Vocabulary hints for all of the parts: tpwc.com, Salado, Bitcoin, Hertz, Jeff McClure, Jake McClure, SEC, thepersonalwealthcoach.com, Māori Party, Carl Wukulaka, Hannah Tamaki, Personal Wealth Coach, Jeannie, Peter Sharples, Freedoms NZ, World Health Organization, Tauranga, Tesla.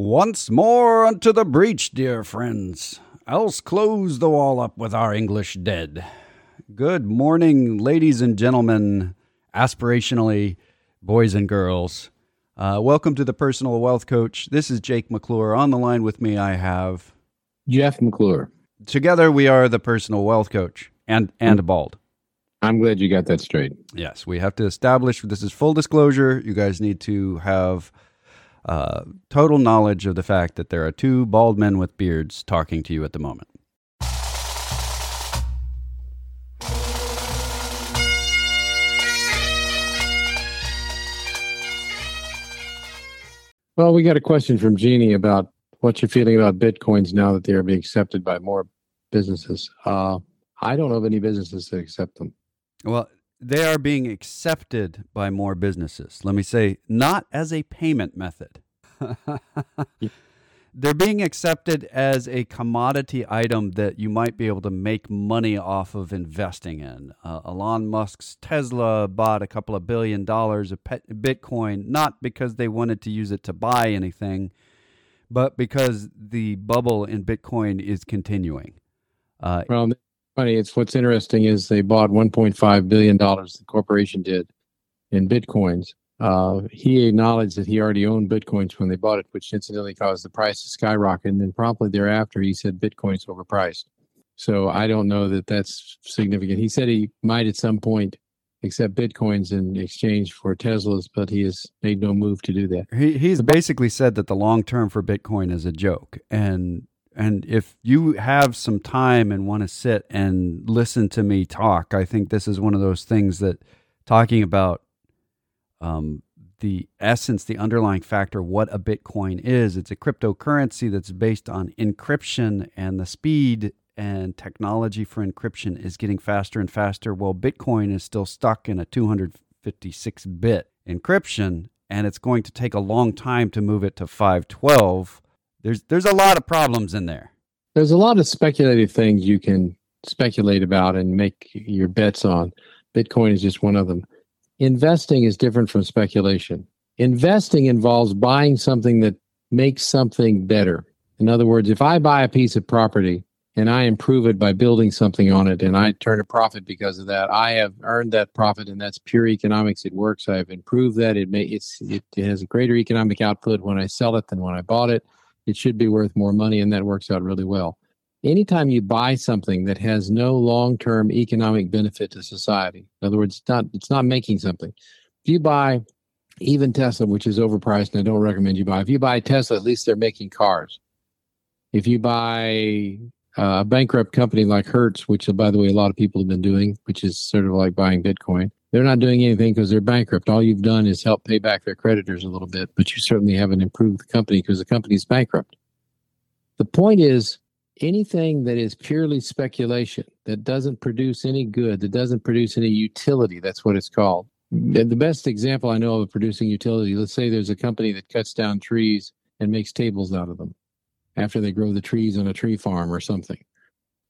Once more unto the breach, dear friends, else close the wall up with our English dead. Good morning, ladies and gentlemen, aspirationally, boys and girls. Welcome to the Personal Wealth Coach. This is Jake McClure. On the line with me, I have Jeff McClure. Together, we are the Personal Wealth Coach and bald. I'm glad you got that straight. Yes, we have to establish this is full disclosure. You guys need to have total knowledge of the fact that there are two bald men with beards talking to you at the moment. Well, we got a question from Jeannie about what you're feeling about Bitcoins now that they are being accepted by more businesses. I don't know of any businesses that accept them. Well, they are being accepted by more businesses. Let me say, not as a payment method. They're being accepted as a commodity item that you might be able to make money off of investing in. Elon Musk's Tesla bought a couple of $1 billion of Bitcoin, not because they wanted to use it to buy anything, but because the bubble in Bitcoin is continuing. Well, funny. It's what's interesting is they bought $1.5 billion, the corporation did, in Bitcoins. He acknowledged that he already owned Bitcoins when they bought it, which incidentally caused the price to skyrocket. And then promptly thereafter, he said Bitcoin's overpriced. So I don't know that that's significant. He said he might at some point accept Bitcoins in exchange for Teslas, but he has made no move to do that. He's basically said that the long term for Bitcoin is a joke. And if you have some time and want to sit and listen to me talk, I think this is one of those things that talking about the essence, the underlying factor, what a Bitcoin is. It's a cryptocurrency that's based on encryption, and the speed and technology for encryption is getting faster and faster. Well, Bitcoin is still stuck in a 256-bit encryption, and it's going to take a long time to move it to 512. There's a lot of problems in there. There's a lot of speculative things you can speculate about and make your bets on. Bitcoin is just one of them. Investing is different from speculation. Investing involves buying something that makes something better. In other words, if I buy a piece of property and I improve it by building something on it and I turn a profit because of that, I have earned that profit, and that's pure economics. It works. I have improved that. It has a greater economic output when I sell it than when I bought it. It should be worth more money, and that works out really well. Anytime you buy something that has no long-term economic benefit to society, in other words, it's not making something. If you buy even Tesla, which is overpriced and I don't recommend you buy, if you buy Tesla, at least they're making cars. If you buy a bankrupt company like Hertz, which, by the way, a lot of people have been doing, which is sort of like buying Bitcoin, they're not doing anything because they're bankrupt. All you've done is help pay back their creditors a little bit, but you certainly haven't improved the company because the company's bankrupt. The point is, anything that is purely speculation, that doesn't produce any good, that doesn't produce any utility, that's what it's called. And the best example I know of producing utility, let's say there's a company that cuts down trees and makes tables out of them after they grow the trees on a tree farm or something.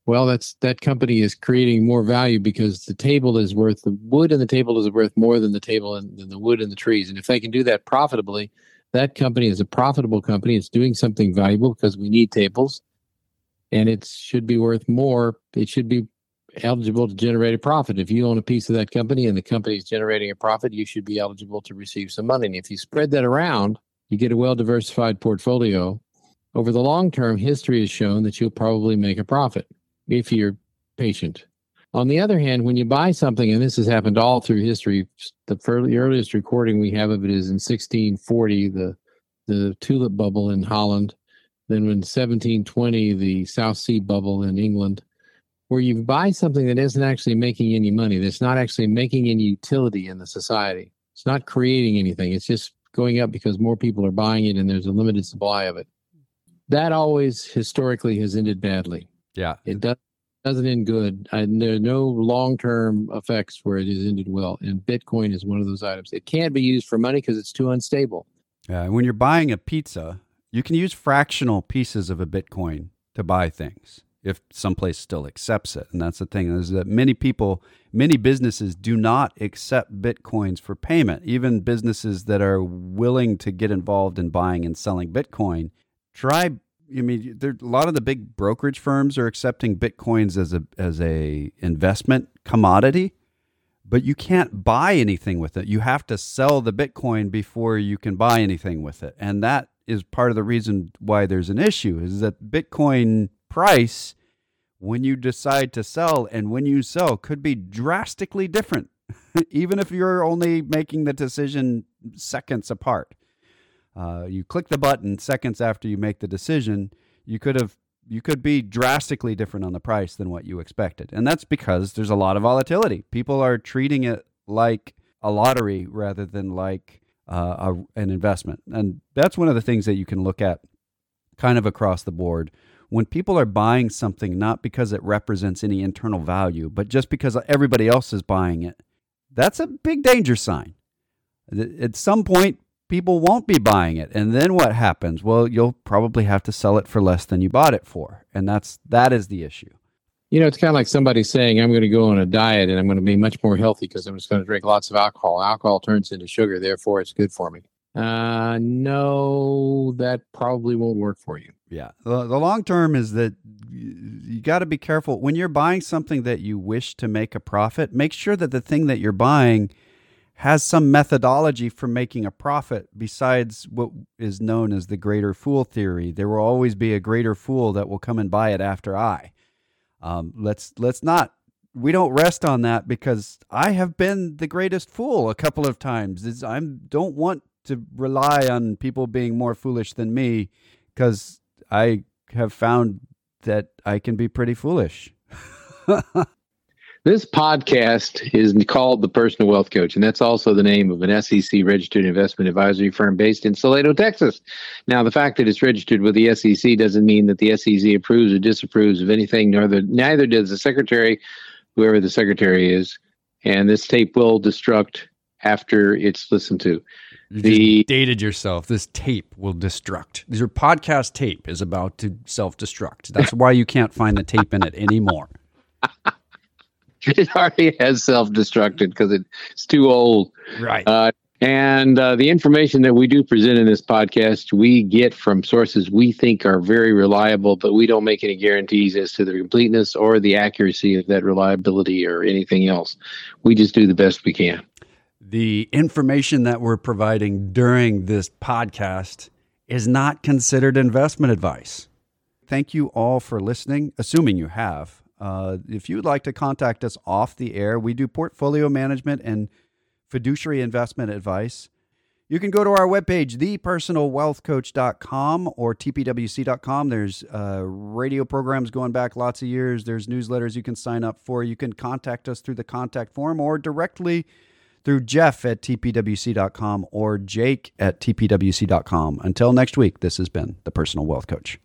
Well, that company is creating more value because the wood in the table is worth more than the table and than the wood in the trees. And if they can do that profitably, that company is a profitable company. It's doing something valuable because we need tables, and it should be worth more. It should be eligible to generate a profit. If you own a piece of that company and the company is generating a profit, you should be eligible to receive some money. And if you spread that around, you get a well-diversified portfolio. Over the long term, history has shown that you'll probably make a profit, if you're patient. On the other hand, when you buy something, and this has happened all through history, the earliest recording we have of it is in 1640, the tulip bubble in Holland, then in 1720, the South Sea bubble in England, where you buy something that isn't actually making any money, that's not actually making any utility in the society. It's not creating anything. It's just going up because more people are buying it and there's a limited supply of it. That always historically has ended badly. Yeah, it doesn't end good. And there are no long-term effects where it has ended well. And Bitcoin is one of those items. It can't be used for money because it's too unstable. Yeah, and when you're buying a pizza, you can use fractional pieces of a Bitcoin to buy things. if someplace still accepts it. And that's the thing, is that many businesses do not accept Bitcoins for payment. Even businesses that are willing to get involved in buying and selling Bitcoin, a lot of the big brokerage firms are accepting Bitcoins as a investment commodity, but you can't buy anything with it. You have to sell the Bitcoin before you can buy anything with it. And that is part of the reason why there's an issue, is that Bitcoin price, when you decide to sell and when you sell, could be drastically different, even if you're only making the decision seconds apart. You click the button seconds after you make the decision, you could be drastically different on the price than what you expected. And that's because there's a lot of volatility. People are treating it like a lottery rather than like an investment. And that's one of the things that you can look at kind of across the board. When people are buying something, not because it represents any internal value, but just because everybody else is buying it, that's a big danger sign. At some point, people won't be buying it. And then what happens? Well, you'll probably have to sell it for less than you bought it for. And that is the issue. You know, it's kind of like somebody saying, I'm going to go on a diet and I'm going to be much more healthy because I'm just going to drink lots of alcohol. Alcohol turns into sugar, therefore it's good for me. No, that probably won't work for you. Yeah. The long term is that you got to be careful. When you're buying something that you wish to make a profit, make sure that the thing that you're buying has some methodology for making a profit besides what is known as the greater fool theory. There will always be a greater fool that will come and buy it after I. We don't rest on that, because I have been the greatest fool a couple of times. I don't want to rely on people being more foolish than me, because I have found that I can be pretty foolish. This podcast is called The Personal Wealth Coach, and that's also the name of an SEC-registered investment advisory firm based in Salado, Texas. Now, the fact that it's registered with the SEC doesn't mean that the SEC approves or disapproves of anything, neither does the secretary, whoever the secretary is, and this tape will destruct after it's listened to. You dated yourself. This tape will destruct. Your podcast tape is about to self-destruct. That's why you can't find the tape in it anymore. It already has self-destructed because it's too old. Right. And the information that we do present in this podcast, we get from sources we think are very reliable, but we don't make any guarantees as to the completeness or the accuracy of that reliability or anything else. We just do the best we can. The information that we're providing during this podcast is not considered investment advice. Thank you all for listening, assuming you have. If you'd like to contact us off the air, we do portfolio management and fiduciary investment advice. You can go to our webpage, thepersonalwealthcoach.com or tpwc.com. There's radio programs going back lots of years. There's newsletters you can sign up for. You can contact us through the contact form or directly through Jeff at tpwc.com or Jake at tpwc.com. Until next week, this has been The Personal Wealth Coach.